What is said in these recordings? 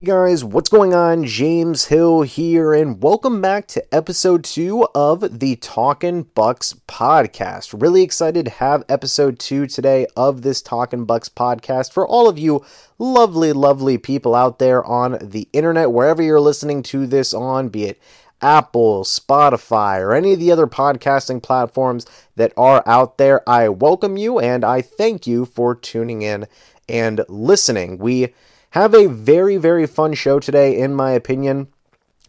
Hey guys, what's going on? James Hill here, and welcome back to episode 2 of the Talkin' Bucs podcast. Really excited to have episode 2 today of this Talkin' Bucs podcast for all of you lovely, lovely people out there on the internet, wherever you're listening to this on, be it Apple, Spotify, or any of the other podcasting platforms that are out there. I welcome you, and I thank you for tuning in and listening. We have a very, very fun show today, in my opinion,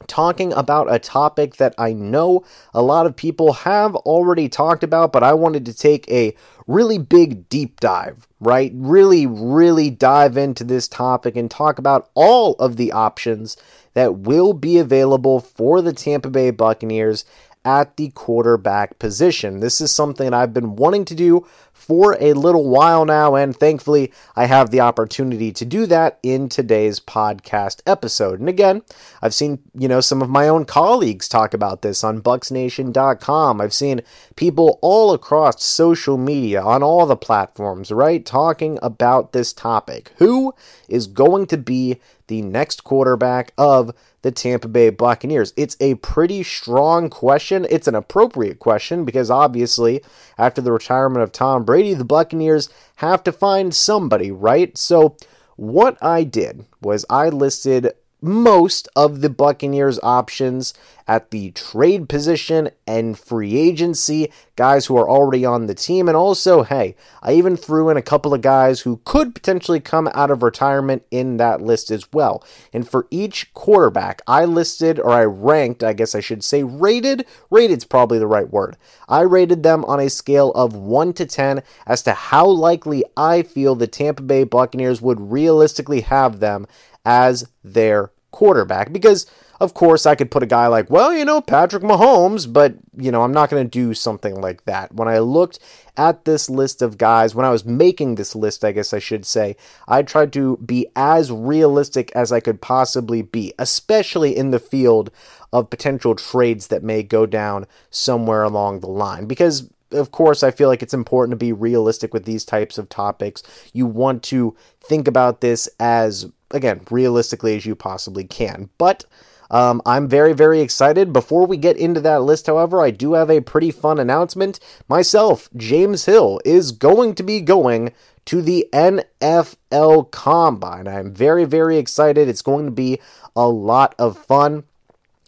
talking about a topic that I know a lot of people have already talked about, but I wanted to take a really big deep dive, right? Really dive into this topic and talk about all of the options that will be available for the Tampa Bay Buccaneers at the quarterback position. This is something that I've been wanting to do for a little while now, and thankfully I have the opportunity to do that in today's podcast episode. And again, I've seen, some of my own colleagues talk about this on BucsNation.com. I've seen people all across social media on all the platforms, right, talking about this topic. Who is going to be the next quarterback of the Tampa Bay Buccaneers? It's a pretty strong question. It's an appropriate question because obviously after the retirement of Tom Brady, the Buccaneers have to find somebody, right? So what I did was I listed most of the Buccaneers options at the trade position and free agency, guys who are already on the team. And also, hey, I even threw in a couple of guys who could potentially come out of retirement in that list as well. And for each quarterback, I listed, or I ranked, I guess I should say rated. Rated's probably the right word. I rated them on a scale of 1 to 10 as to how likely I feel the Tampa Bay Buccaneers would realistically have them as their quarterback. Because, of course, I could put a guy like, Patrick Mahomes, but, I'm not going to do something like that. When I looked at this list of guys, when I was making this list, I guess I should say, I tried to be as realistic as I could possibly be, especially in the field of potential trades that may go down somewhere along the line. Because, of course, I feel like it's important to be realistic with these types of topics. You want to think about this as, again, realistically as you possibly can. But I'm very, very excited. Before we get into that list, however, I do have a pretty fun announcement. Myself, James Hill, is going to be going to the NFL Combine. I'm very, very excited. It's going to be a lot of fun.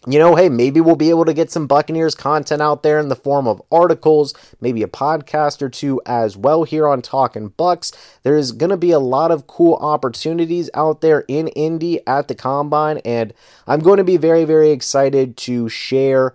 Maybe we'll be able to get some Buccaneers content out there in the form of articles, maybe a podcast or two as well here on Talkin' Bucs. There's going to be a lot of cool opportunities out there in Indy at the Combine, and I'm going to be very, very excited to share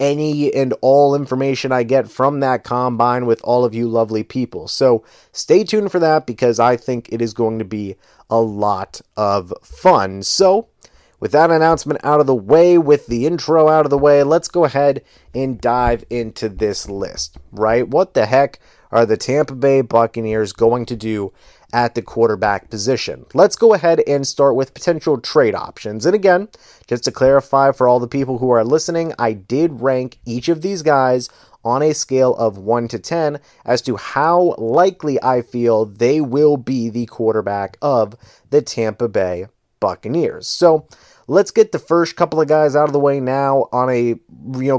any and all information I get from that Combine with all of you lovely people. So stay tuned for that because I think it is going to be a lot of fun. So with that announcement out of the way, with the intro out of the way, let's go ahead and dive into this list, right? What the heck are the Tampa Bay Buccaneers going to do at the quarterback position? Let's go ahead and start with potential trade options. And again, just to clarify for all the people who are listening, I did rank each of these guys on a scale of 1 to 10 as to how likely I feel they will be the quarterback of the Tampa Bay Buccaneers. So let's get the first couple of guys out of the way now on a,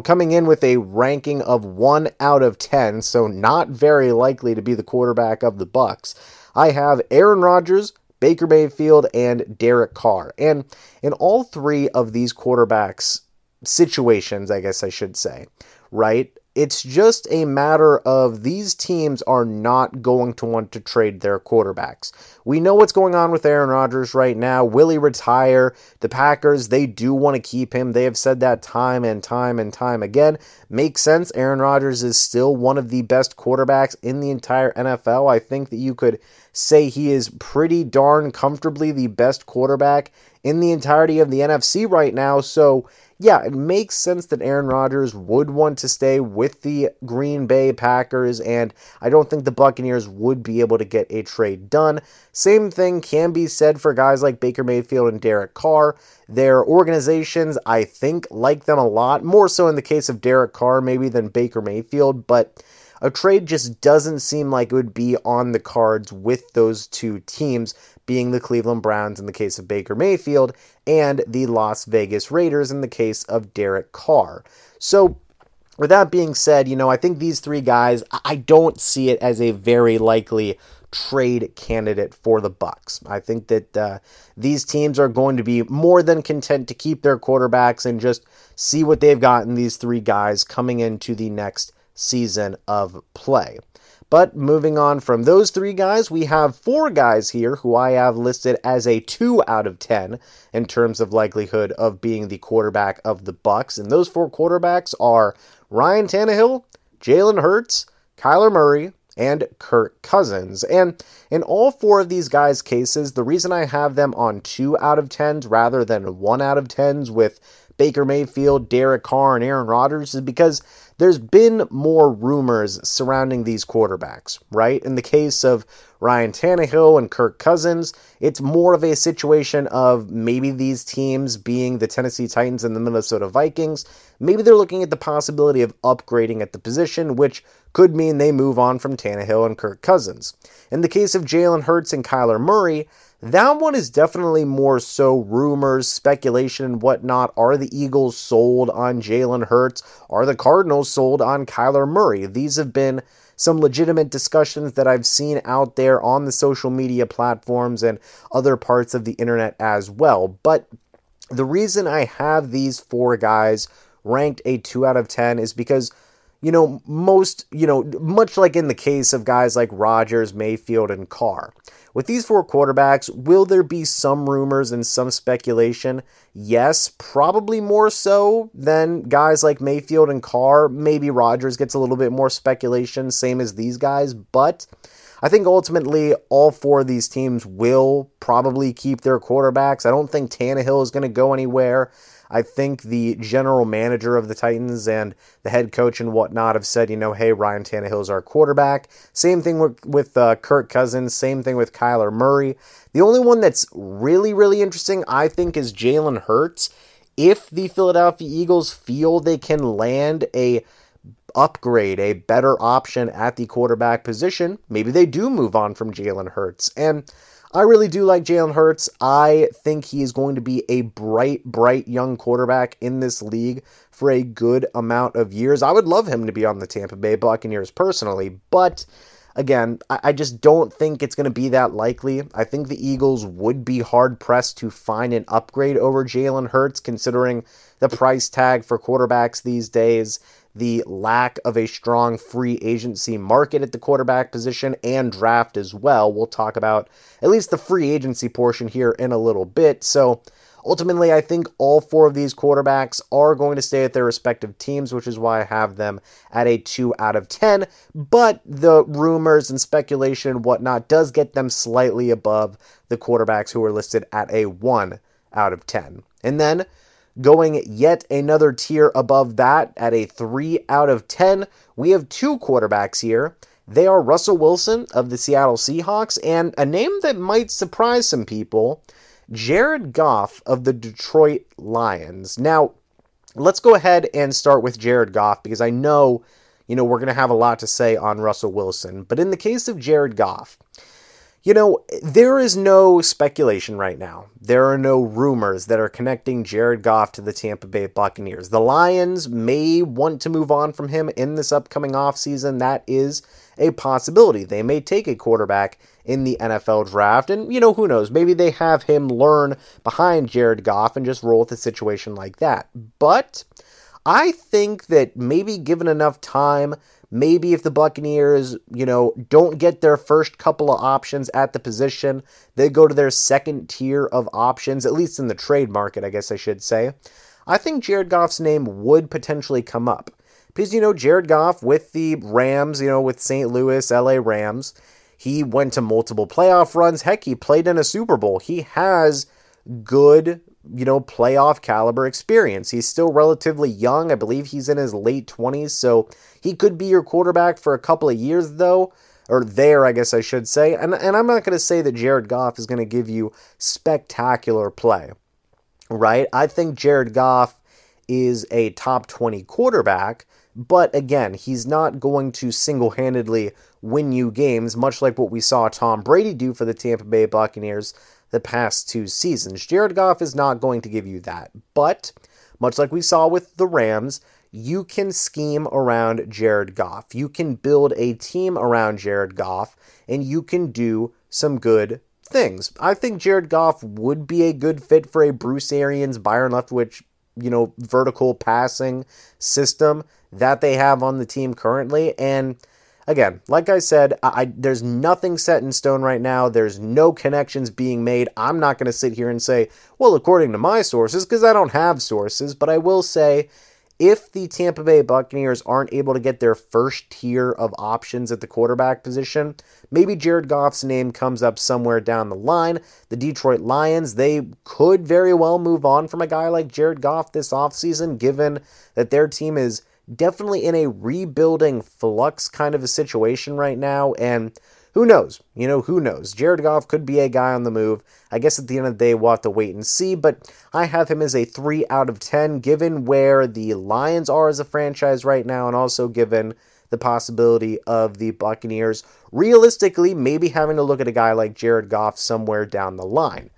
coming in with a ranking of 1 out of 10, so not very likely to be the quarterback of the Bucs. I have Aaron Rodgers, Baker Mayfield, and Derek Carr. And in all three of these quarterbacks situations, I guess I should say, right, it's just a matter of these teams are not going to want to trade their quarterbacks. We know what's going on with Aaron Rodgers right now. Will he retire? The Packers, they do want to keep him. They have said that time and time again. Makes sense. Aaron Rodgers is still one of the best quarterbacks in the entire NFL. I think that you could say he is pretty darn comfortably the best quarterback in the entirety of the NFC right now. So yeah, it makes sense that Aaron Rodgers would want to stay with the Green Bay Packers, and I don't think the Buccaneers would be able to get a trade done. Same thing can be said for guys like Baker Mayfield and Derek Carr. Their organizations, I think, like them a lot, more so in the case of Derek Carr maybe than Baker Mayfield, but A trade just doesn't seem like it would be on the cards with those two teams, being the Cleveland Browns in the case of Baker Mayfield and the Las Vegas Raiders in the case of Derek Carr. So with that being said, I think these three guys, I don't see it as a very likely trade candidate for the Bucs. I think that these teams are going to be more than content to keep their quarterbacks and just see what they've gotten these three guys coming into the next season of play. But moving on from those three guys, we have four guys here who I have listed as a 2 out of 10 in terms of likelihood of being the quarterback of the Bucs. And those four quarterbacks are Ryan Tannehill, Jalen Hurts, Kyler Murray, and Kirk Cousins. And in all four of these guys' cases, the reason I have them on 2 out of 10s rather than 1 out of 10s with Baker Mayfield, Derek Carr, and Aaron Rodgers is because there's been more rumors surrounding these quarterbacks, right? In the case of Ryan Tannehill and Kirk Cousins, it's more of a situation of maybe these teams, being the Tennessee Titans and the Minnesota Vikings, maybe they're looking at the possibility of upgrading at the position, which could mean they move on from Tannehill and Kirk Cousins. In the case of Jalen Hurts and Kyler Murray, that one is definitely more so rumors, speculation, and whatnot. Are the Eagles sold on Jalen Hurts? Are the Cardinals sold on Kyler Murray? These have been some legitimate discussions that I've seen out there on the social media platforms and other parts of the internet as well. But the reason I have these four guys ranked a 2 out of 10 is because much like in the case of guys like Rodgers, Mayfield, and Carr, with these four quarterbacks, will there be some rumors and some speculation? Yes, probably more so than guys like Mayfield and Carr. Maybe Rodgers gets a little bit more speculation, same as these guys, but I think ultimately all four of these teams will probably keep their quarterbacks. I don't think Tannehill is going to go anywhere. I think the general manager of the Titans and the head coach and whatnot have said, hey, Ryan Tannehill's our quarterback. Same thing with Kirk Cousins. Same thing with Kyler Murray. The only one that's really, really interesting, I think, is Jalen Hurts. If the Philadelphia Eagles feel they can land a better option at the quarterback position, maybe they do move on from Jalen Hurts. And I really do like Jalen Hurts. I think he is going to be a bright, bright young quarterback in this league for a good amount of years. I would love him to be on the Tampa Bay Buccaneers personally, but again, I just don't think it's going to be that likely. I think the Eagles would be hard-pressed to find an upgrade over Jalen Hurts, considering the price tag for quarterbacks these days, the lack of a strong free agency market at the quarterback position and draft as well. We'll talk about at least the free agency portion here in a little bit. So ultimately, I think all four of these quarterbacks are going to stay at their respective teams, which is why I have them at a 2 out of 10. But the rumors and speculation and whatnot does get them slightly above the quarterbacks who are listed at a 1 out of 10. And then going yet another tier above that at a 3 out of 10, we have two quarterbacks here. They are Russell Wilson of the Seattle Seahawks, and a name that might surprise some people, Jared Goff of the Detroit Lions. Now, let's go ahead and start with Jared Goff, because I know, we're going to have a lot to say on Russell Wilson. But in the case of Jared Goff, there is no speculation right now. There are no rumors that are connecting Jared Goff to the Tampa Bay Buccaneers. The Lions may want to move on from him in this upcoming offseason. That is a possibility. They may take a quarterback in the NFL draft, and, who knows? Maybe they have him learn behind Jared Goff and just roll with a situation like that. But I think that maybe given enough time, maybe if the Buccaneers, don't get their first couple of options at the position, they go to their second tier of options, at least in the trade market, I guess I should say. I think Jared Goff's name would potentially come up. Because, Jared Goff with the Rams, with St. Louis, L.A. Rams, he went to multiple playoff runs. Heck, he played in a Super Bowl. He has good, playoff caliber experience. He's still relatively young. I believe he's in his late 20s, so he could be your quarterback for a couple of years, though, or there, I guess I should say. And I'm not going to say that Jared Goff is going to give you spectacular play, right? I think Jared Goff is a top 20 quarterback, But again, he's not going to single-handedly win you games, much like what we saw Tom Brady do for the Tampa Bay Buccaneers the past two seasons. Jared Goff is not going to give you that. But, much like we saw with the Rams, you can scheme around Jared Goff. You can build a team around Jared Goff, and you can do some good things. I think Jared Goff would be a good fit for a Bruce Arians, Byron Leftwich, vertical passing system that they have on the team currently. And again, like I said, there's nothing set in stone right now. There's no connections being made. I'm not going to sit here and say, well, according to my sources, because I don't have sources, but I will say, if the Tampa Bay Buccaneers aren't able to get their first tier of options at the quarterback position, maybe Jared Goff's name comes up somewhere down the line. The Detroit Lions, they could very well move on from a guy like Jared Goff this offseason, given that their team is definitely in a rebuilding flux kind of a situation right now. And who knows? Who knows? Jared Goff could be a guy on the move. I guess at the end of the day, we'll have to wait and see, but I have him as a 3 out of 10, given where the Lions are as a franchise right now, and also given the possibility of the Buccaneers realistically maybe having to look at a guy like Jared Goff somewhere down the line.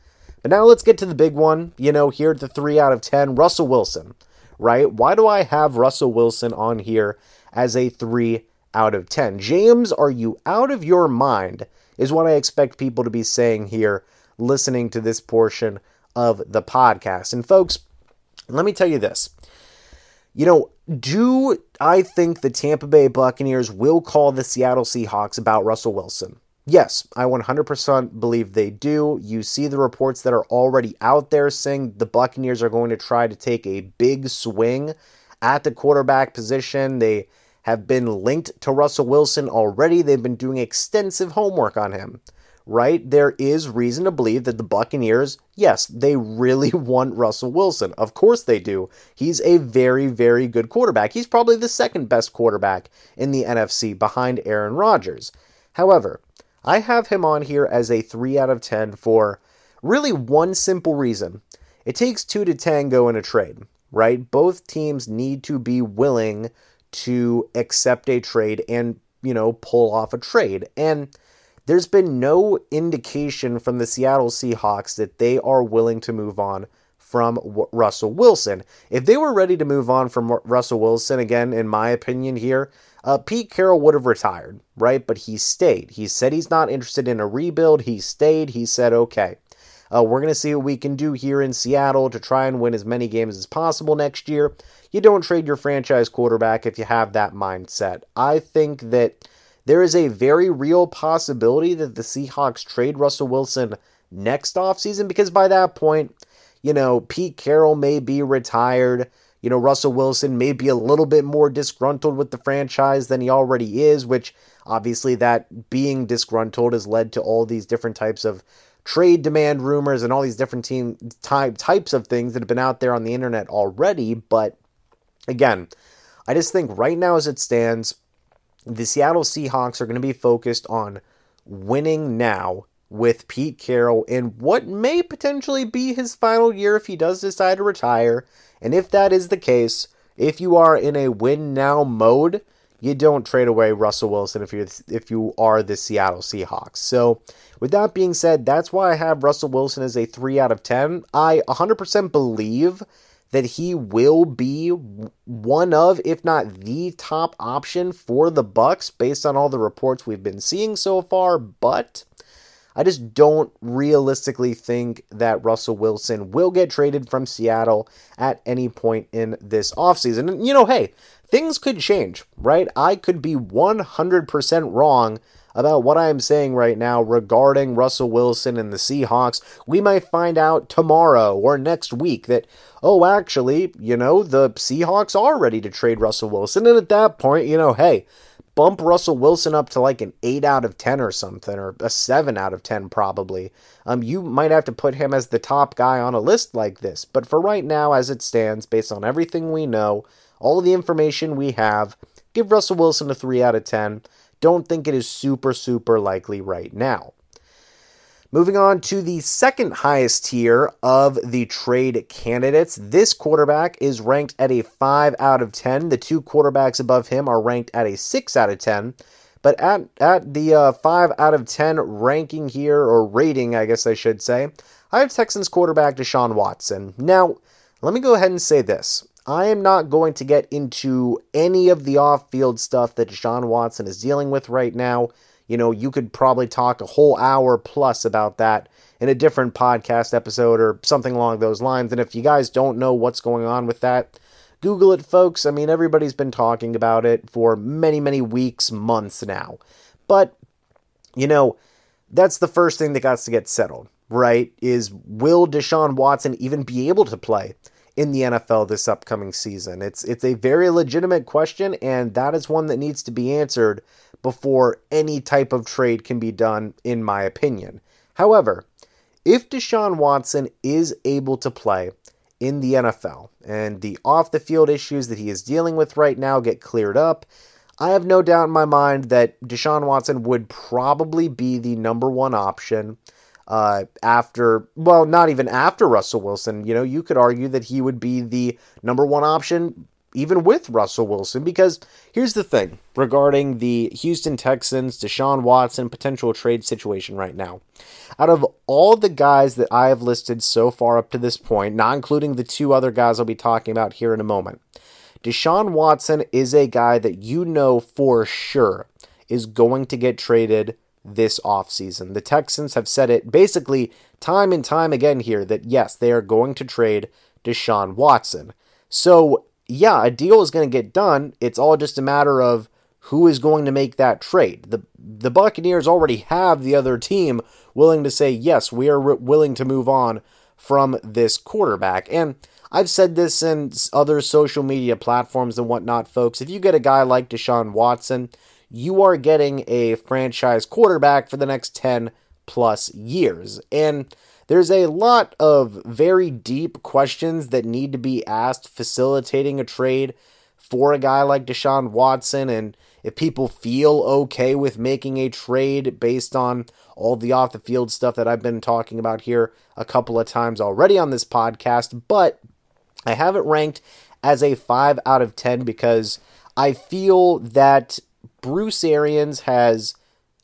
But now let's get to the big one, here at the 3 out of 10, Russell Wilson, right? Why do I have Russell Wilson on here as a 3 out of 10? James, are you out of your mind is what I expect people to be saying here listening to this portion of the podcast. And folks, let me tell you this. Do I think the Tampa Bay Buccaneers will call the Seattle Seahawks about Russell Wilson? Yes, I 100% believe they do. You see the reports that are already out there saying the Buccaneers are going to try to take a big swing at the quarterback position. They have been linked to Russell Wilson already. They've been doing extensive homework on him, right? There is reason to believe that the Buccaneers, yes, they really want Russell Wilson. Of course they do. He's a very, very good quarterback. He's probably the second best quarterback in the NFC behind Aaron Rodgers. However, I have him on here as a 3 out of 10 for really one simple reason. It takes two to tango in a trade, right? Both teams need to be willing to accept a trade and, pull off a trade. And there's been no indication from the Seattle Seahawks that they are willing to move on from Russell Wilson. If they were ready to move on from Russell Wilson, again, in my opinion here, Pete Carroll would have retired, right? But he stayed. He said he's not interested in a rebuild. He stayed. He said, okay, we're going to see what we can do here in Seattle to try and win as many games as possible next year. You don't trade your franchise quarterback if you have that mindset. I think that there is a very real possibility that the Seahawks trade Russell Wilson next offseason, because by that point, Pete Carroll may be retired. Russell Wilson may be a little bit more disgruntled with the franchise than he already is, which obviously that being disgruntled has led to all these different types of trade demand rumors and all these different types of things that have been out there on the internet already. But again, I just think right now as it stands, the Seattle Seahawks are going to be focused on winning now with Pete Carroll in what may potentially be his final year if he does decide to retire. And if that is the case, if you are in a win now mode, you don't trade away Russell Wilson if you are the Seattle Seahawks. So with that being said, that's why I have Russell Wilson as a 3 out of 10. I 100% believe that he will be one of, if not the top option for the Bucs, based on all the reports we've been seeing so far. But I just don't realistically think that Russell Wilson will get traded from Seattle at any point in this offseason. And, hey, things could change, right? I could be 100% wrong about what I'm saying right now regarding Russell Wilson and the Seahawks. We might find out tomorrow or next week that, oh, actually, the Seahawks are ready to trade Russell Wilson. And at that point, hey, bump Russell Wilson up to like an 8 out of 10 or something, or a 7 out of 10 probably. You might have to put him as the top guy on a list like this. But for right now, as it stands, based on everything we know, all of the information we have, give Russell Wilson a 3 out of 10. Don't think it is super, super likely right now. Moving on to the second highest tier of the trade candidates, this quarterback is ranked at a 5 out of 10. The two quarterbacks above him are ranked at a 6 out of 10. But at the 5 out of 10 ranking here, or rating, I guess I should say, I have Texans quarterback Deshaun Watson. Now, let me go ahead and say this. I am not going to get into any of the off-field stuff that Deshaun Watson is dealing with right now. You know, you could probably talk a whole hour plus about that in a different podcast episode or something along those lines. And if you guys don't know what's going on with that, Google it, folks. I mean, everybody's been talking about it for many, many weeks, months now. But, you know, that's the first thing that got to get settled, right? Is will Deshaun Watson even be able to play in the NFL this upcoming season? It's a very legitimate question, and that is one that needs to be answered before any type of trade can be done, in my opinion. However, if Deshaun Watson is able to play in the NFL and the off-the-field issues that he is dealing with right now get cleared up, I have no doubt in my mind that Deshaun Watson would probably be the number one option not even after Russell Wilson. You know, you could argue that he would be the number one option even with Russell Wilson, because here's the thing regarding the Houston Texans, Deshaun Watson potential trade situation right now. Out of all the guys that I have listed so far up to this point, not including the two other guys I'll be talking about here in a moment, Deshaun Watson is a guy that you know for sure is going to get traded this offseason. The Texans have said it basically time and time again here that, yes, they are going to trade Deshaun Watson. So, yeah, a deal is going to get done. It's all just a matter of who is going to make that trade. The Buccaneers already have the other team willing to say, yes, we are willing to move on from this quarterback. And I've said this in other social media platforms and whatnot, folks. If you get a guy like Deshaun Watson, you are getting a franchise quarterback for the next 10 plus years. And there's a lot of very deep questions that need to be asked facilitating a trade for a guy like Deshaun Watson, and if people feel okay with making a trade based on all the off-the-field stuff that I've been talking about here a couple of times already on this podcast. But I have it ranked as a 5 out of 10 because I feel that Bruce Arians has,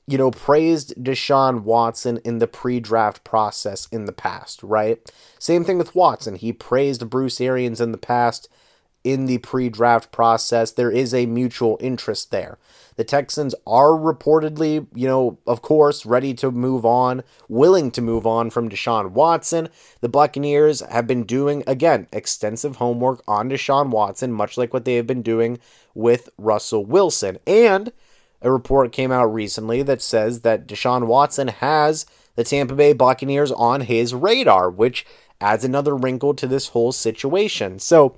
you know, praised Deshaun Watson in the pre-draft process in the past, right? Same thing with Watson. He praised Bruce Arians in the past in the pre-draft process. There is a mutual interest there. The Texans are reportedly, you know, of course, ready to move on, willing to move on from Deshaun Watson. The Buccaneers have been doing, again, extensive homework on Deshaun Watson, much like what they have been doing with Russell Wilson. And a report came out recently that says that Deshaun Watson has the Tampa Bay Buccaneers on his radar, which adds another wrinkle to this whole situation. So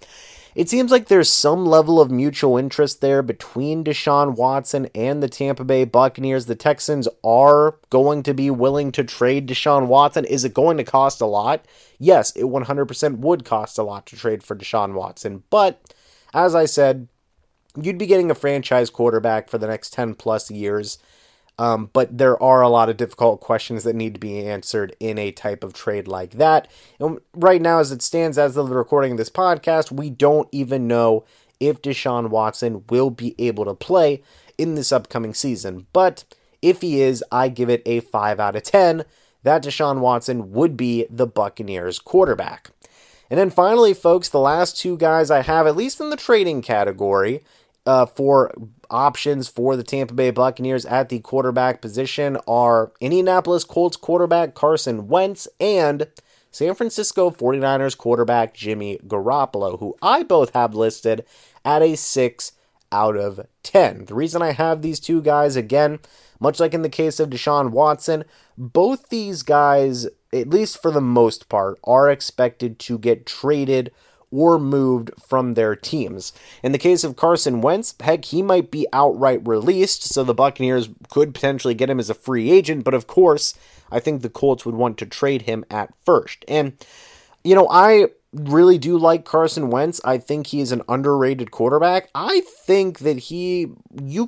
it seems like there's some level of mutual interest there between Deshaun Watson and the Tampa Bay Buccaneers. The Texans are going to be willing to trade Deshaun Watson. Is it going to cost a lot? Yes, it 100% would cost a lot to trade for Deshaun Watson. But as I said, you'd be getting a franchise quarterback for the next 10 plus years. But there are a lot of difficult questions that need to be answered in a type of trade like that. And right now, as it stands, as of the recording of this podcast, we don't even know if Deshaun Watson will be able to play in this upcoming season. But if he is, I give it a 5 out of 10 that Deshaun Watson would be the Buccaneers quarterback. And then finally, folks, the last two guys I have, at least in the trading category, for options for the Tampa Bay Buccaneers at the quarterback position are Indianapolis Colts quarterback Carson Wentz and San Francisco 49ers quarterback Jimmy Garoppolo, who I both have listed at a 6 out of 10. The reason I have these two guys, again, much like in the case of Deshaun Watson, both these guys, at least for the most part, are expected to get traded or moved from their teams. In the case of Carson Wentz, heck, he might be outright released, so the Buccaneers could potentially get him as a free agent, but of course, I think the Colts would want to trade him at first. And, you know, I really do like Carson Wentz. I think he is an underrated quarterback. I think that you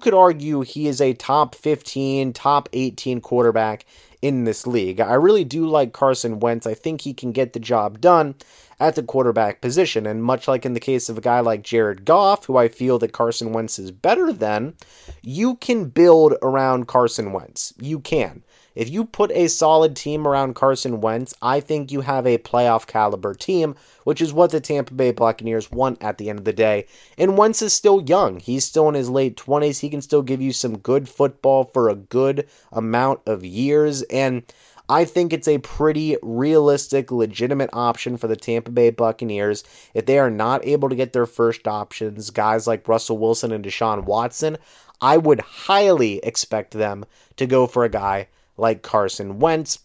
could argue he is a top 15, top 18 quarterback in this league. I really do like Carson Wentz. I think he can get the job done at the quarterback position. And much like in the case of a guy like Jared Goff, who I feel that Carson Wentz is better than, you can build around Carson Wentz. You can. If you put a solid team around Carson Wentz, I think you have a playoff caliber team, which is what the Tampa Bay Buccaneers want at the end of the day. And Wentz is still young. He's still in his late 20s. He can still give you some good football for a good amount of years. And I think it's a pretty realistic, legitimate option for the Tampa Bay Buccaneers. If they are not able to get their first options, guys like Russell Wilson and Deshaun Watson, I would highly expect them to go for a guy like Carson Wentz.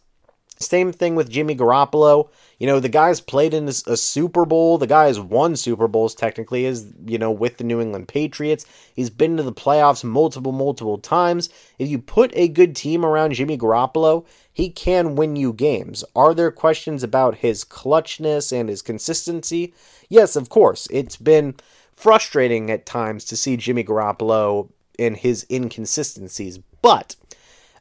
Same thing with Jimmy Garoppolo. You know, the guy's played in a Super Bowl. The guy's won Super Bowls technically, is, you know, with the New England Patriots. He's been to the playoffs multiple times. If you put a good team around Jimmy Garoppolo, he can win you games. Are there questions about his clutchness and his consistency? Yes, of course. It's been frustrating at times to see Jimmy Garoppolo and his inconsistencies, but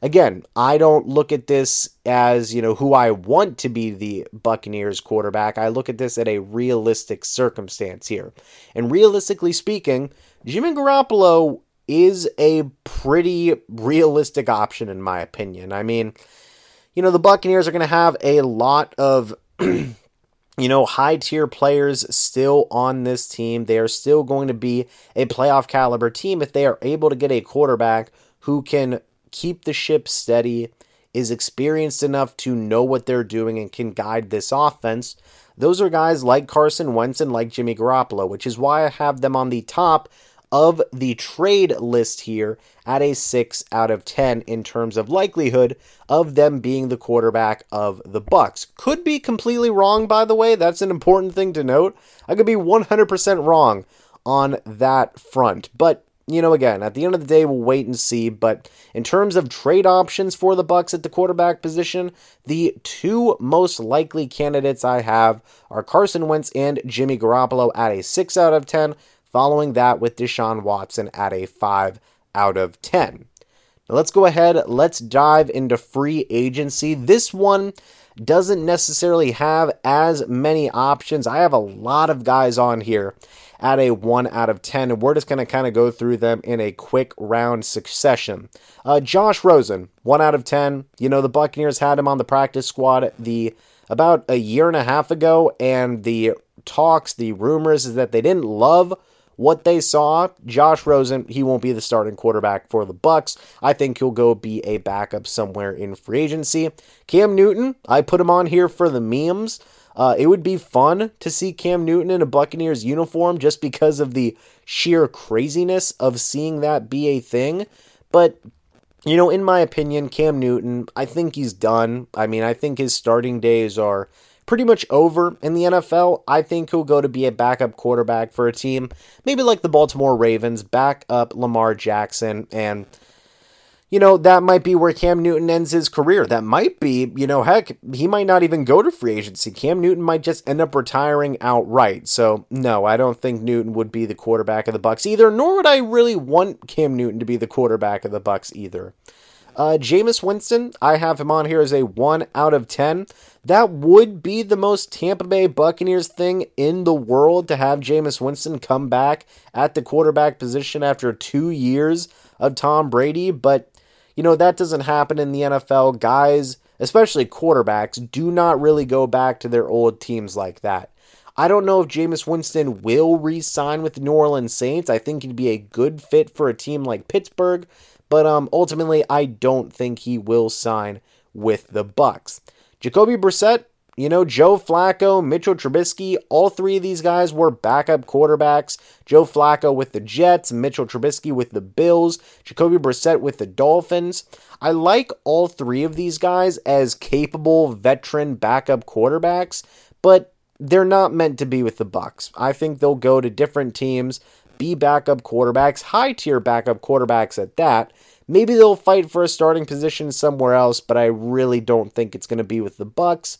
again, I don't look at this as, you know, who I want to be the Buccaneers quarterback. I look at this at a realistic circumstance here. And realistically speaking, Jimmy Garoppolo is a pretty realistic option in my opinion. I mean, you know, the Buccaneers are going to have a lot of you know, high-tier players still on this team. They are still going to be a playoff-caliber team if they are able to get a quarterback who can keep the ship steady, is experienced enough to know what they're doing, and can guide this offense. Those are guys like Carson Wentz and like Jimmy Garoppolo, which is why I have them on the top of the trade list here at a 6 out of 10 in terms of likelihood of them being the quarterback of the Bucs. Could be completely wrong, by the way. That's an important thing to note. I could be 100% wrong on that front, but you know, again, at the end of the day, we'll wait and see. But in terms of trade options for the Bucs at the quarterback position, the two most likely candidates I have are Carson Wentz and Jimmy Garoppolo at a 6 out of 10, following that with Deshaun Watson at a 5 out of 10. Now let's go ahead. Let's dive into free agency. This one doesn't necessarily have as many options. I have a lot of guys on here at a 1 out of 10, and we're just going to kind of go through them in a quick round succession. Josh Rosen, 1 out of 10. You know, the Buccaneers had him on the practice squad about a year and a half ago, and the rumors is that they didn't love what they saw. Josh Rosen, he won't be the starting quarterback for the Bucs. I think he'll go be a backup somewhere in free agency. Cam Newton, I put him on here for the memes. It would be fun to see Cam Newton in a Buccaneers uniform just because of the sheer craziness of seeing that be a thing. But, you know, in my opinion, Cam Newton, I think he's done. I mean, I think his starting days are pretty much over in the NFL. I think he'll go to be a backup quarterback for a team, maybe like the Baltimore Ravens, back up Lamar Jackson. And, you know, that might be where Cam Newton ends his career. That might be, you know, heck, he might not even go to free agency. Cam Newton might just end up retiring outright. So, no, I don't think Newton would be the quarterback of the Bucs either, nor would I really want Cam Newton to be the quarterback of the Bucs either. Jameis Winston, I have him on here as a 1 out of 10. That would be the most Tampa Bay Buccaneers thing in the world to have Jameis Winston come back at the quarterback position after 2 years of Tom Brady. But, you know, that doesn't happen in the NFL. Guys, especially quarterbacks, do not really go back to their old teams like that. I don't know if Jameis Winston will re-sign with the New Orleans Saints. I think he'd be a good fit for a team like Pittsburgh. But ultimately, I don't think he will sign with the Bucs. Jacoby Brissett, you know, Joe Flacco, Mitchell Trubisky, all three of these guys were backup quarterbacks. Joe Flacco with the Jets, Mitchell Trubisky with the Bills, Jacoby Brissett with the Dolphins. I like all three of these guys as capable veteran backup quarterbacks, but they're not meant to be with the Bucs. I think they'll go to different teams, be backup quarterbacks, high-tier backup quarterbacks at that. Maybe they'll fight for a starting position somewhere else, but I really don't think it's going to be with the Bucs.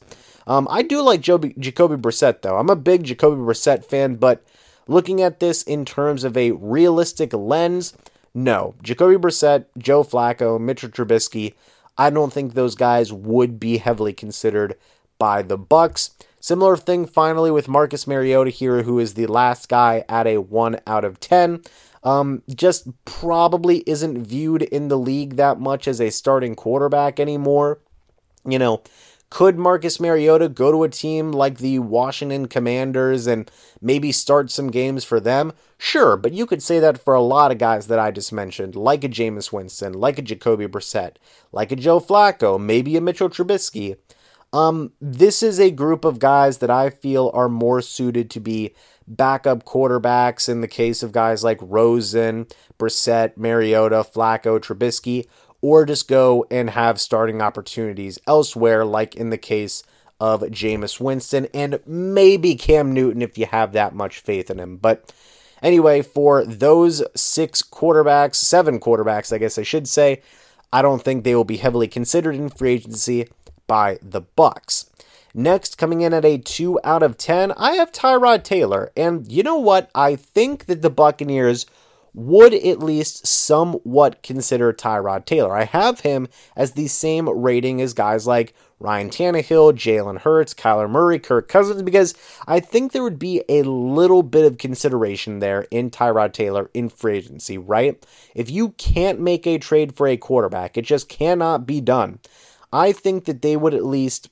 I do like Jacoby Brissett, though. I'm a big Jacoby Brissett fan, but looking at this in terms of a realistic lens, no. Jacoby Brissett, Joe Flacco, Mitchell Trubisky, I don't think those guys would be heavily considered by the Bucs. Similar thing, finally, with Marcus Mariota here, who is the last guy at a 1 out of 10. Just probably isn't viewed in the league that much as a starting quarterback anymore. You know, could Marcus Mariota go to a team like the Washington Commanders and maybe start some games for them? Sure, but you could say that for a lot of guys that I just mentioned, like a Jameis Winston, like a Jacoby Brissett, like a Joe Flacco, maybe a Mitchell Trubisky. This is a group of guys that I feel are more suited to be backup quarterbacks in the case of guys like Rosen, Brissett, Mariota, Flacco, Trubisky, or just go and have starting opportunities elsewhere, like in the case of Jameis Winston and maybe Cam Newton if you have that much faith in him. But anyway, for those seven quarterbacks, I guess I should say, I don't think they will be heavily considered in free agency by the Bucs. Next, coming in at a 2 out of 10, I have Tyrod Taylor. And you know what? I think that the Buccaneers would at least somewhat consider Tyrod Taylor. I have him as the same rating as guys like Ryan Tannehill, Jalen Hurts, Kyler Murray, Kirk Cousins, because I think there would be a little bit of consideration there in Tyrod Taylor in free agency, right? If you can't make a trade for a quarterback, it just cannot be done. I think that they would at least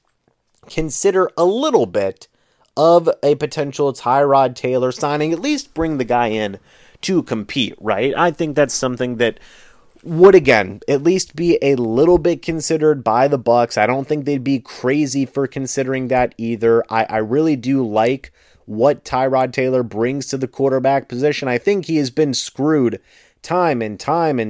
consider a little bit of a potential Tyrod Taylor signing, at least bring the guy in to compete, right? I think that's something that would, again, at least be a little bit considered by the Bucs. I don't think they'd be crazy for considering that either. I really do like what Tyrod Taylor brings to the quarterback position. I think he has been screwed time and time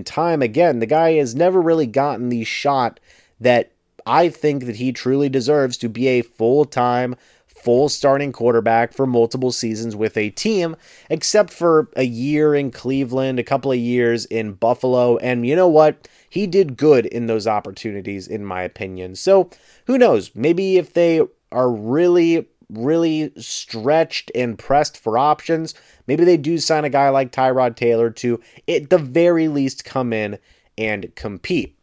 again. The guy has never really gotten the shot that I think that he truly deserves to be a full-time, full starting quarterback for multiple seasons with a team, except for a year in Cleveland, a couple of years in Buffalo, and you know what? He did good in those opportunities, in my opinion. So who knows? Maybe if they are really, really stretched and pressed for options, maybe they do sign a guy like Tyrod Taylor to, at the very least, come in and compete.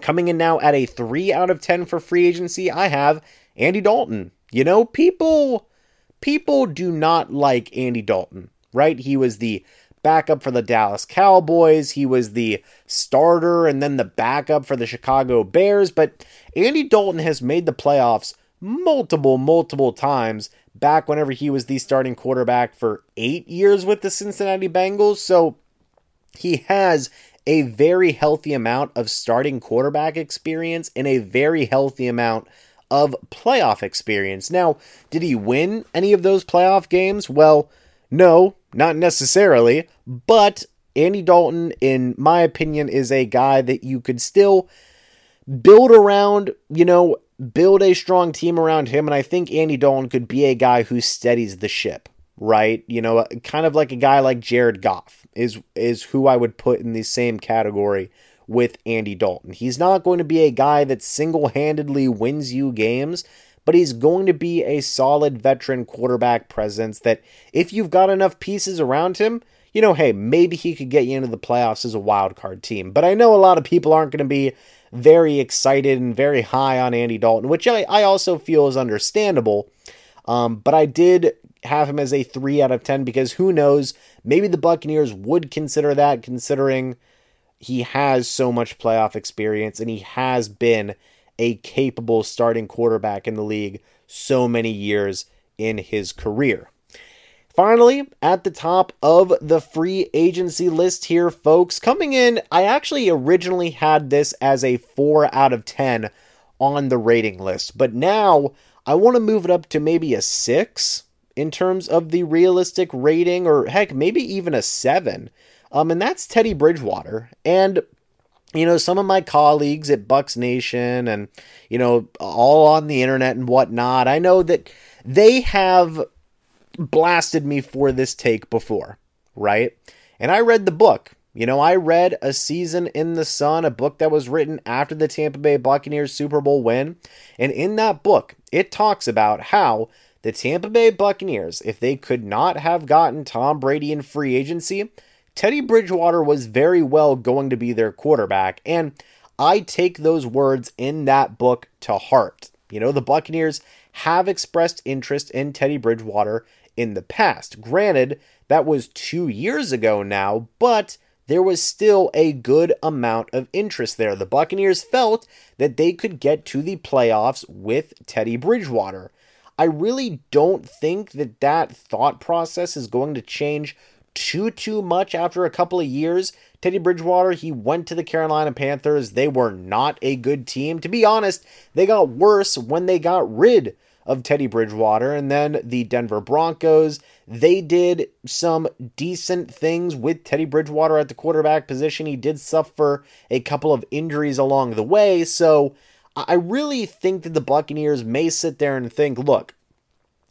Coming in now at a 3 out of 10 for free agency, I have Andy Dalton. You know, people do not like Andy Dalton, right? He was the backup for the Dallas Cowboys. He was the starter and then the backup for the Chicago Bears. But Andy Dalton has made the playoffs multiple times back whenever he was the starting quarterback for 8 years with the Cincinnati Bengals. So he has a very healthy amount of starting quarterback experience and a very healthy amount of playoff experience. Now, did he win any of those playoff games? Well, no, not necessarily, but Andy Dalton, in my opinion, is a guy that you could still build around, you know, build a strong team around him, and I think Andy Dalton could be a guy who steadies the ship, right? You know, kind of like a guy like Jared Goff is who I would put in the same category with Andy Dalton. He's not going to be a guy that single-handedly wins you games, but he's going to be a solid veteran quarterback presence that if you've got enough pieces around him, you know, hey, maybe he could get you into the playoffs as a wild card team. But I know a lot of people aren't going to be very excited and very high on Andy Dalton, which I also feel is understandable. But I did have him as a 3 out of 10 because who knows, maybe the Buccaneers would consider that, considering he has so much playoff experience and he has been a capable starting quarterback in the league so many years in his career. Finally, at the top of the free agency list here, folks, coming in, I actually originally had this as a 4 out of 10 on the rating list, but now I want to move it up to maybe a 6 in terms of the realistic rating, or heck, maybe even a 7. And that's Teddy Bridgewater. And, you know, some of my colleagues at Bucs Nation and, you know, all on the internet and whatnot, I know that they have blasted me for this take before, right? And I read the book. You know, I read A Season in the Sun, a book that was written after the Tampa Bay Buccaneers Super Bowl win. And in that book, It talks about how the Tampa Bay Buccaneers, if they could not have gotten Tom Brady in free agency, Teddy Bridgewater was very well going to be their quarterback, and I take those words in that book to heart. You know, the Buccaneers have expressed interest in Teddy Bridgewater in the past. Granted, that was 2 years ago now, but there was still a good amount of interest there. The Buccaneers felt that they could get to the playoffs with Teddy Bridgewater. I really don't think that that thought process is going to change too much after a couple of years. Teddy Bridgewater, he went to the Carolina Panthers. They were not a good team. To be honest, they got worse when they got rid of Teddy Bridgewater. And then the Denver Broncos, they did some decent things with Teddy Bridgewater at the quarterback position. He did suffer a couple of injuries along the way. So I really think that the Buccaneers may sit there and think, look,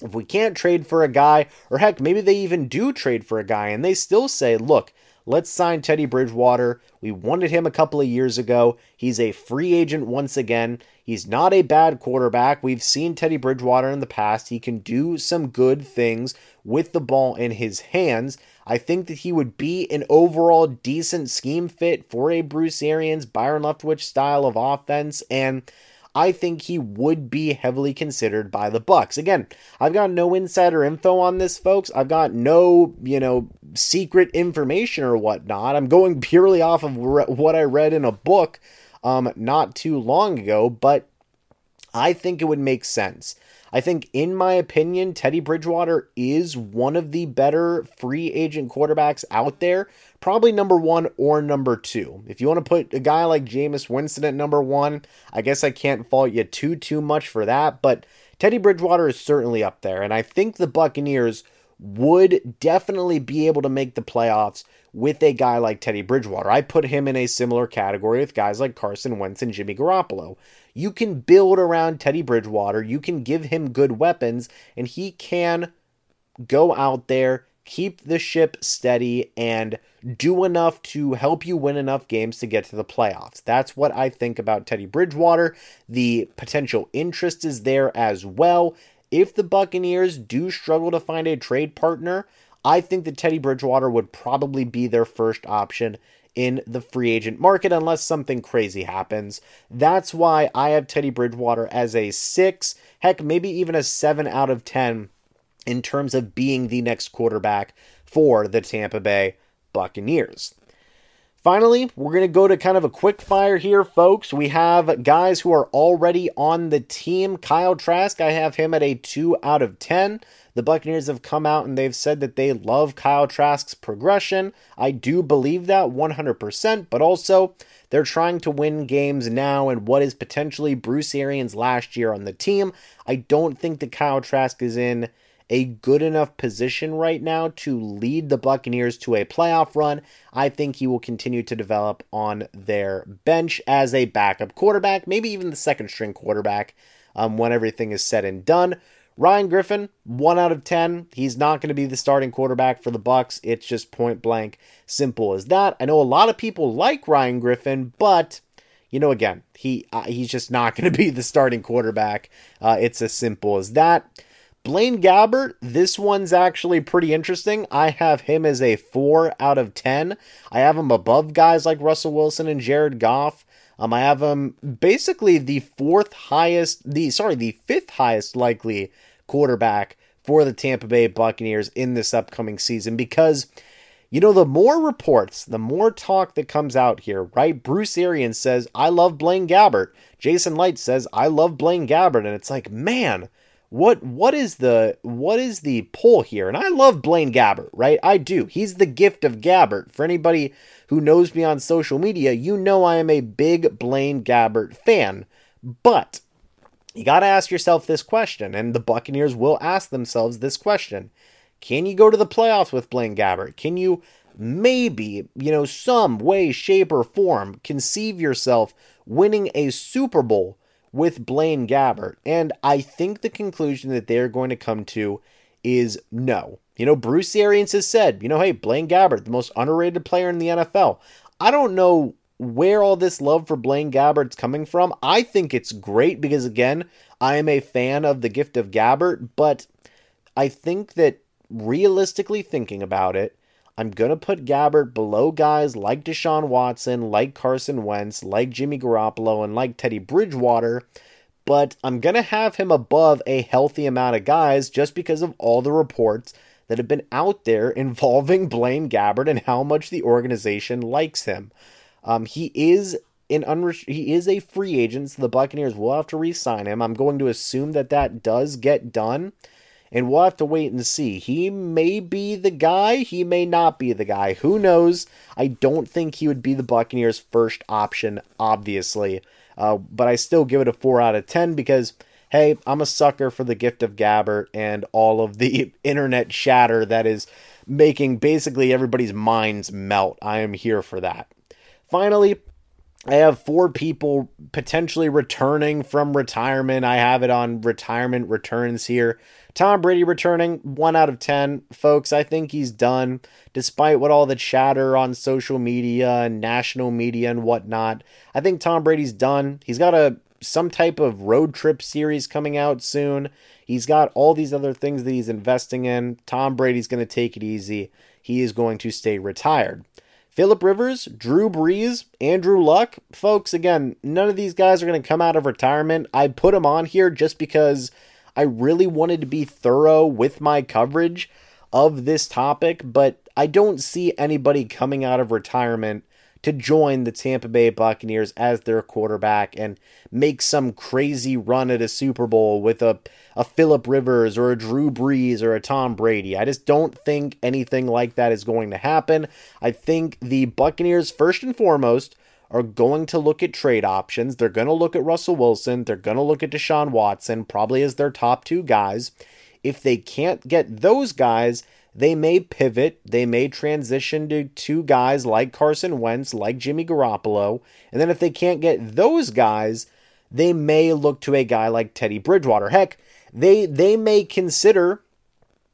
if we can't trade for a guy, or heck, maybe they even do trade for a guy, and they still say, look, let's sign Teddy Bridgewater. We wanted him a couple of years ago. He's a free agent once again. He's not a bad quarterback. We've seen Teddy Bridgewater in the past. He can do some good things with the ball in his hands. I think that he would be an overall decent scheme fit for a Bruce Arians, Byron Leftwich style of offense, and I think he would be heavily considered by the Bucs. Again, I've got no insider info on this, folks. I've got no, secret information or whatnot. I'm going purely off of what I read in a book not too long ago, but I think it would make sense. I think, in my opinion, Teddy Bridgewater is one of the better free agent quarterbacks out there. Probably number one or number two. If you want to put a guy like Jameis Winston at number one, I guess I can't fault you too much for that. But Teddy Bridgewater is certainly up there. And I think the Buccaneers would definitely be able to make the playoffs with a guy like Teddy Bridgewater. I put him in a similar category with guys like Carson Wentz and Jimmy Garoppolo. You can build around Teddy Bridgewater. You can give him good weapons, and he can go out there, keep the ship steady, and do enough to help you win enough games to get to the playoffs. That's what I think about Teddy Bridgewater. The potential interest is there as well. If the Buccaneers do struggle to find a trade partner, I think that Teddy Bridgewater would probably be their first option in the free agent market unless something crazy happens. That's why I have Teddy Bridgewater as a 6, heck, maybe even a 7 out of 10 in terms of being the next quarterback for the Tampa Bay Buccaneers. Finally, we're going to go to kind of a quick fire here, folks. We have guys who are already on the team. Kyle Trask, I have him at a 2 out of 10. The Buccaneers have come out and they've said that they love Kyle Trask's progression. I do believe that 100%, but also they're trying to win games now and what is potentially Bruce Arians' last year on the team. I don't think that Kyle Trask is in a good enough position right now to lead the Buccaneers to a playoff run. I think he will continue to develop on their bench as a backup quarterback, maybe even the second string quarterback when everything is said and done. Ryan Griffin, 1 out of 10. He's not going to be the starting quarterback for the Bucs. It's just point blank, simple as that. I know a lot of people like Ryan Griffin, but again, he's just not going to be the starting quarterback. It's as simple as that. Blaine Gabbert, this one's actually pretty interesting. I have him as a 4 out of 10. I have him above guys like Russell Wilson and Jared Goff. I have him basically the fifth highest likely quarterback for the Tampa Bay Buccaneers in this upcoming season because, the more reports, the more talk that comes out here, right? Bruce Arians says, I love Blaine Gabbert. Jason Light says, I love Blaine Gabbert. And it's like, man, What is the pull here? And I love Blaine Gabbert, right? I do. He's the gift of Gabbert. For anybody who knows me on social media, I am a big Blaine Gabbert fan. But you got to ask yourself this question, and the Buccaneers will ask themselves this question. Can you go to the playoffs with Blaine Gabbert? Can you maybe, some way, shape, or form conceive yourself winning a Super Bowl with Blaine Gabbert? And I think the conclusion that they're going to come to is no. Bruce Arians has said, hey, Blaine Gabbert, the most underrated player in the NFL. I don't know where all this love for Blaine Gabbert's coming from. I think it's great because, again, I am a fan of the gift of Gabbert, but I think that realistically thinking about it, I'm going to put Gabbert below guys like Deshaun Watson, like Carson Wentz, like Jimmy Garoppolo, and like Teddy Bridgewater, but I'm going to have him above a healthy amount of guys just because of all the reports that have been out there involving Blaine Gabbert and how much the organization likes him. He is a free agent, so the Buccaneers will have to re-sign him. I'm going to assume that that does get done, and we'll have to wait and see. He may be the guy. He may not be the guy. Who knows? I don't think he would be the Buccaneers' first option, obviously. But I still give it a 4 out of 10 because, hey, I'm a sucker for the gift of Gabbert and all of the internet shatter that is making basically everybody's minds melt. I am here for that. Finally, I have 4 people potentially returning from retirement. I have it on retirement returns here. Tom Brady returning, 1 out of 10. Folks, I think he's done. Despite what all the chatter on social media and national media and whatnot, I think Tom Brady's done. He's got some type of road trip series coming out soon. He's got all these other things that he's investing in. Tom Brady's going to take it easy. He is going to stay retired. Phillip Rivers, Drew Brees, Andrew Luck. Folks, again, none of these guys are going to come out of retirement. I put them on here just because I really wanted to be thorough with my coverage of this topic, but I don't see anybody coming out of retirement to join the Tampa Bay Buccaneers as their quarterback and make some crazy run at a Super Bowl with a Phillip Rivers or a Drew Brees or a Tom Brady. I just don't think anything like that is going to happen. I think the Buccaneers, first and foremost, are going to look at trade options. They're going to look at Russell Wilson. They're going to look at Deshaun Watson, probably as their top 2 guys. If they can't get those guys, they may pivot, they may transition to 2 guys like Carson Wentz, like Jimmy Garoppolo, and then if they can't get those guys, they may look to a guy like Teddy Bridgewater. Heck, they may consider,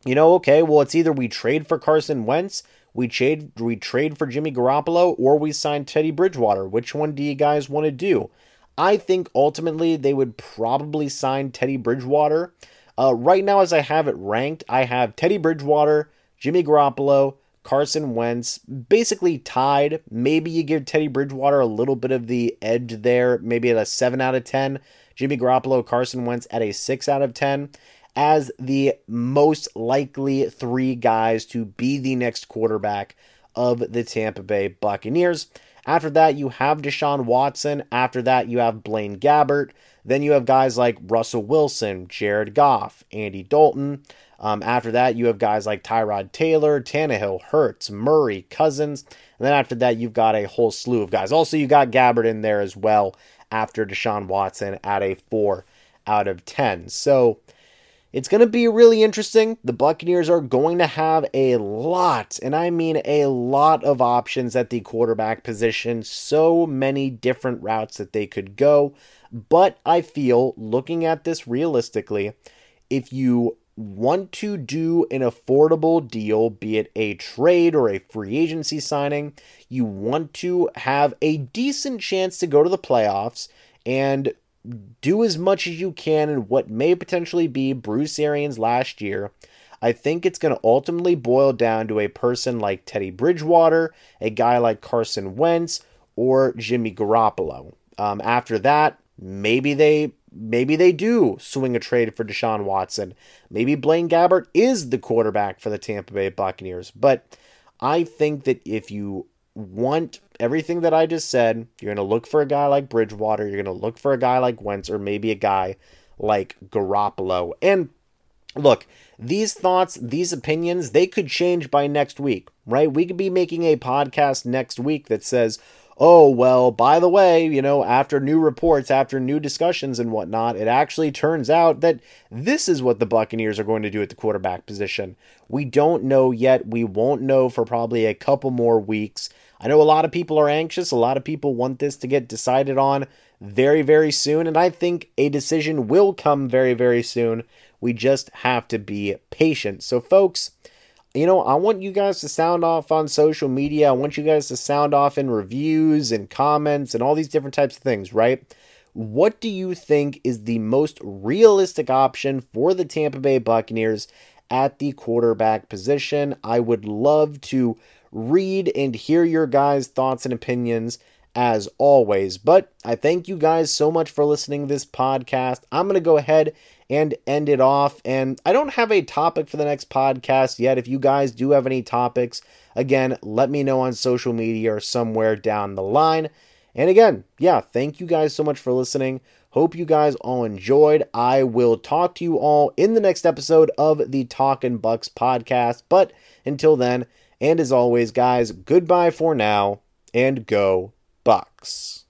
okay, well, it's either we trade for Carson Wentz, we trade for Jimmy Garoppolo, or we sign Teddy Bridgewater. Which one do you guys want to do? I think ultimately they would probably sign Teddy Bridgewater. Right now, as I have it ranked, I have Teddy Bridgewater, Jimmy Garoppolo, Carson Wentz, basically tied. Maybe you give Teddy Bridgewater a little bit of the edge there, maybe at a 7 out of 10. Jimmy Garoppolo, Carson Wentz at a 6 out of 10 as the most likely 3 guys to be the next quarterback of the Tampa Bay Buccaneers. After that, you have Deshaun Watson. After that, you have Blaine Gabbert. Then you have guys like Russell Wilson, Jared Goff, Andy Dalton. After that, you have guys like Tyrod Taylor, Tannehill, Hurts, Murray, Cousins. And then after that, you've got a whole slew of guys. Also, you got Gabbert in there as well after Deshaun Watson at a 4 out of 10. So it's going to be really interesting. The Buccaneers are going to have a lot, and I mean a lot of options at the quarterback position. So many different routes that they could go. But I feel, looking at this realistically, if you want to do an affordable deal, be it a trade or a free agency signing, you want to have a decent chance to go to the playoffs and do as much as you can in what may potentially be Bruce Arians last year. I think it's going to ultimately boil down to a person like Teddy Bridgewater, a guy like Carson Wentz, or Jimmy Garoppolo. After that, maybe they do swing a trade for Deshaun Watson. Maybe Blaine Gabbert is the quarterback for the Tampa Bay Buccaneers. But I think that if you want everything that I just said, you're going to look for a guy like Bridgewater, you're going to look for a guy like Wentz, or maybe a guy like Garoppolo. And look, these thoughts, these opinions, they could change by next week, right? We could be making a podcast next week that says, oh, well, by the way, after new reports, after new discussions and whatnot, it actually turns out that this is what the Buccaneers are going to do at the quarterback position. We don't know yet. We won't know for probably a couple more weeks. I know a lot of people are anxious. A lot of people want this to get decided on very, very soon. And I think a decision will come very, very soon. We just have to be patient. So, folks, you know, I want you guys to sound off on social media. I want you guys to sound off in reviews and comments and all these different types of things, right? What do you think is the most realistic option for the Tampa Bay Buccaneers at the quarterback position? I would love to read and hear your guys' thoughts and opinions as always. But I thank you guys so much for listening to this podcast. I'm going to go ahead and end it off. And I don't have a topic for the next podcast yet. If you guys do have any topics, again, let me know on social media or somewhere down the line. And again, yeah, thank you guys so much for listening. Hope you guys all enjoyed. I will talk to you all in the next episode of the Talkin' Bucs podcast. But until then, and as always, guys, goodbye for now and go Bucs.